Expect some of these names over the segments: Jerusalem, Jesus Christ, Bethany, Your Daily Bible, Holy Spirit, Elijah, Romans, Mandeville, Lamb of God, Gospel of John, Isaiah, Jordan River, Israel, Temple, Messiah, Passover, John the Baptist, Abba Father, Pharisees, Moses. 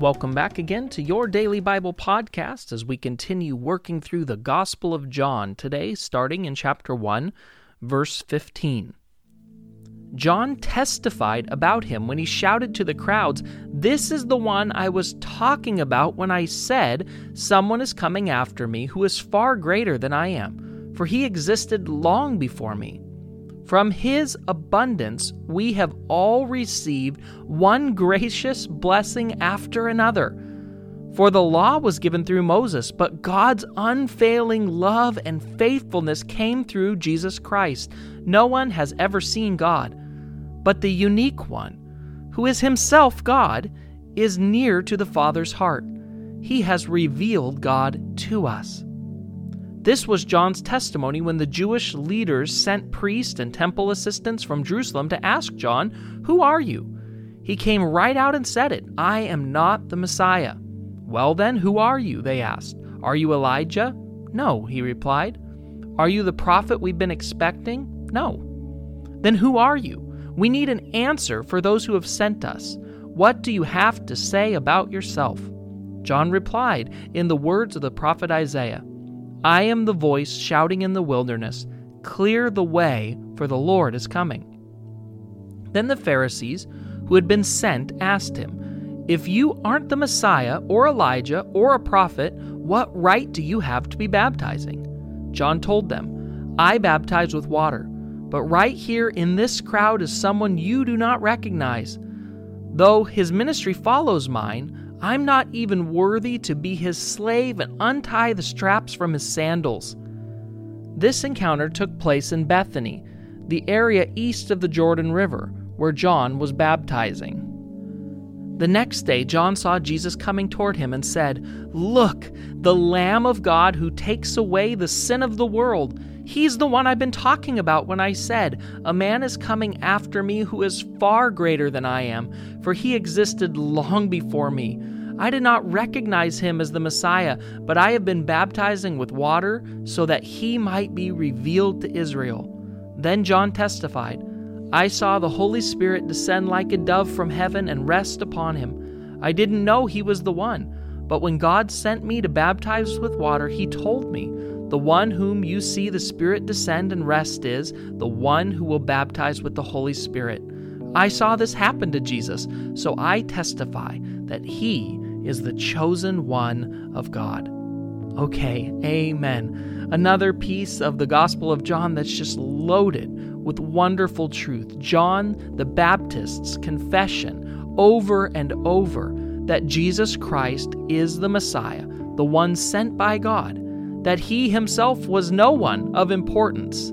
Welcome back again to Your Daily Bible Podcast as we continue working through the Gospel of John, today starting in chapter 1, verse 15. John testified about him when he shouted to the crowds, "This is the one I was talking about when I said, 'Someone is coming after me who is far greater than I am, for he existed long before me.' From his abundance we have all received one gracious blessing after another. For the law was given through Moses, but God's unfailing love and faithfulness came through Jesus Christ. No one has ever seen God, but the unique one, who is himself God, is near to the Father's heart. He has revealed God to us." This was John's testimony when the Jewish leaders sent priests and temple assistants from Jerusalem to ask John, "Who are you?" He came right out and said it, "I am not the Messiah." "Well then, who are you?" they asked. "Are you Elijah?" "No," he replied. "Are you the prophet we've been expecting?" "No." "Then who are you? We need an answer for those who have sent us. What do you have to say about yourself?" John replied in the words of the prophet Isaiah, "I am the voice shouting in the wilderness, 'Clear the way, for the Lord is coming.'" Then the Pharisees who had been sent asked him, "If you aren't the Messiah or Elijah or a prophet, what right do you have to be baptizing?" John told them, "I baptize with water, but right here in this crowd is someone you do not recognize. Though his ministry follows mine, I'm not even worthy to be his slave and untie the straps from his sandals." This encounter took place in Bethany, the area east of the Jordan River, where John was baptizing. The next day, John saw Jesus coming toward him and said, "Look, the Lamb of God who takes away the sin of the world. He's the one I've been talking about when I said, 'A man is coming after me who is far greater than I am, for he existed long before me.' I did not recognize him as the Messiah, but I have been baptizing with water so that he might be revealed to Israel." Then John testified, "I saw the Holy Spirit descend like a dove from heaven and rest upon him. I didn't know he was the one, but when God sent me to baptize with water, he told me, 'The one whom you see the Spirit descend and rest is the one who will baptize with the Holy Spirit.' I saw this happen to Jesus, so I testify that he is the chosen one of God." Okay, amen. Another piece of the Gospel of John that's just loaded with wonderful truth. John the Baptist's confession over and over that Jesus Christ is the Messiah, the one sent by God, that he himself was no one of importance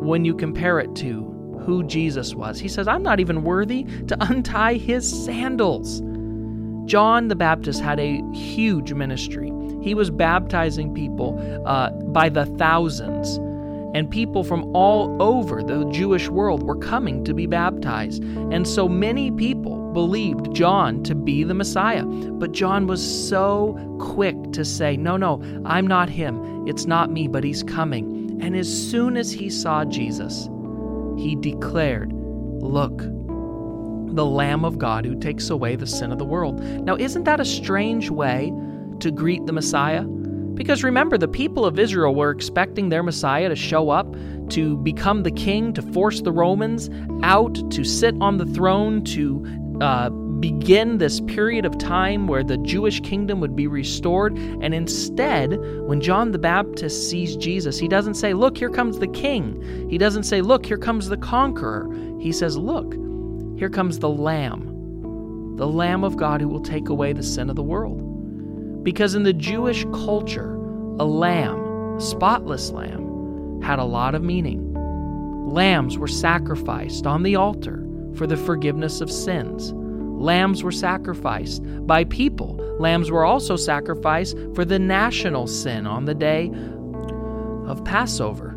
when you compare it to who Jesus was. He says, "I'm not even worthy to untie his sandals." John the Baptist had a huge ministry. He was baptizing people by the thousands, and people from all over the Jewish world were coming to be baptized. And so many people believed John to be the Messiah. But John was so quick to say, no, I'm not him. It's not me, but he's coming. And as soon as he saw Jesus, he declared, "Look, the Lamb of God who takes away the sin of the world." Now, isn't that a strange way to greet the Messiah? Because remember, the people of Israel were expecting their Messiah to show up, to become the king, to force the Romans out, to sit on the throne, to begin this period of time where the Jewish kingdom would be restored. And instead, when John the Baptist sees Jesus, he doesn't say, "Look, here comes the king." He doesn't say, "Look, here comes the conqueror." He says, "Look, here comes the Lamb of God who will take away the sin of the world." Because in the Jewish culture, a lamb, a spotless lamb, had a lot of meaning. Lambs were sacrificed on the altar for the forgiveness of sins. lambs were sacrificed by people. Lambs were also sacrificed for the national sin on the day of Passover.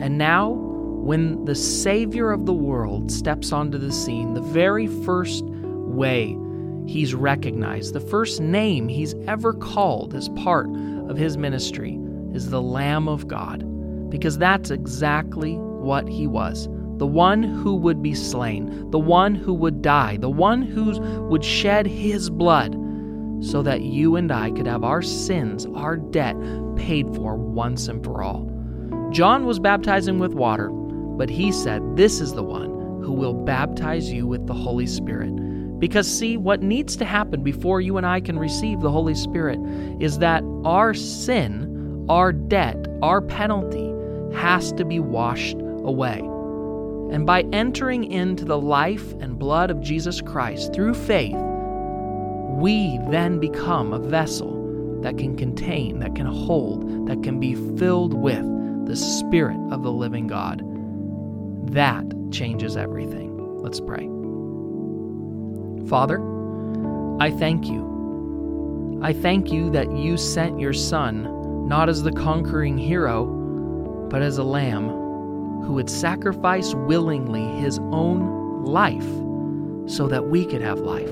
And now, when the Savior of the world steps onto the scene, the very first way he's recognized, the first name he's ever called as part of his ministry, is the Lamb of God, because that's exactly what he was. The one who would be slain, the one who would die, the one who would shed his blood so that you and I could have our sins, our debt, paid for once and for all. John was baptizing with water, but he said, this is the one who will baptize you with the Holy Spirit. Because see, what needs to happen before you and I can receive the Holy Spirit is that our sin, our debt, our penalty has to be washed away. And by entering into the life and blood of Jesus Christ through faith, we then become a vessel that can contain, that can hold, that can be filled with the Spirit of the living God. That changes everything. Let's pray. Father, I thank you. I thank you that you sent your Son, not as the conquering hero, but as a lamb who would sacrifice willingly his own life so that we could have life,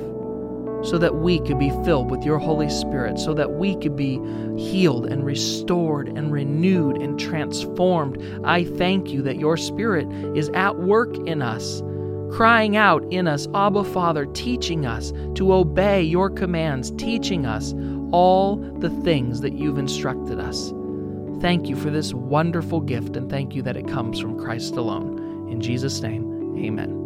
so that we could be filled with your Holy Spirit, so that we could be healed and restored and renewed and transformed. I thank you that your Spirit is at work in us, crying out in us, Abba Father, teaching us to obey your commands, teaching us all the things that you've instructed us. Thank you for this wonderful gift, and thank you that it comes from Christ alone. In Jesus' name, amen.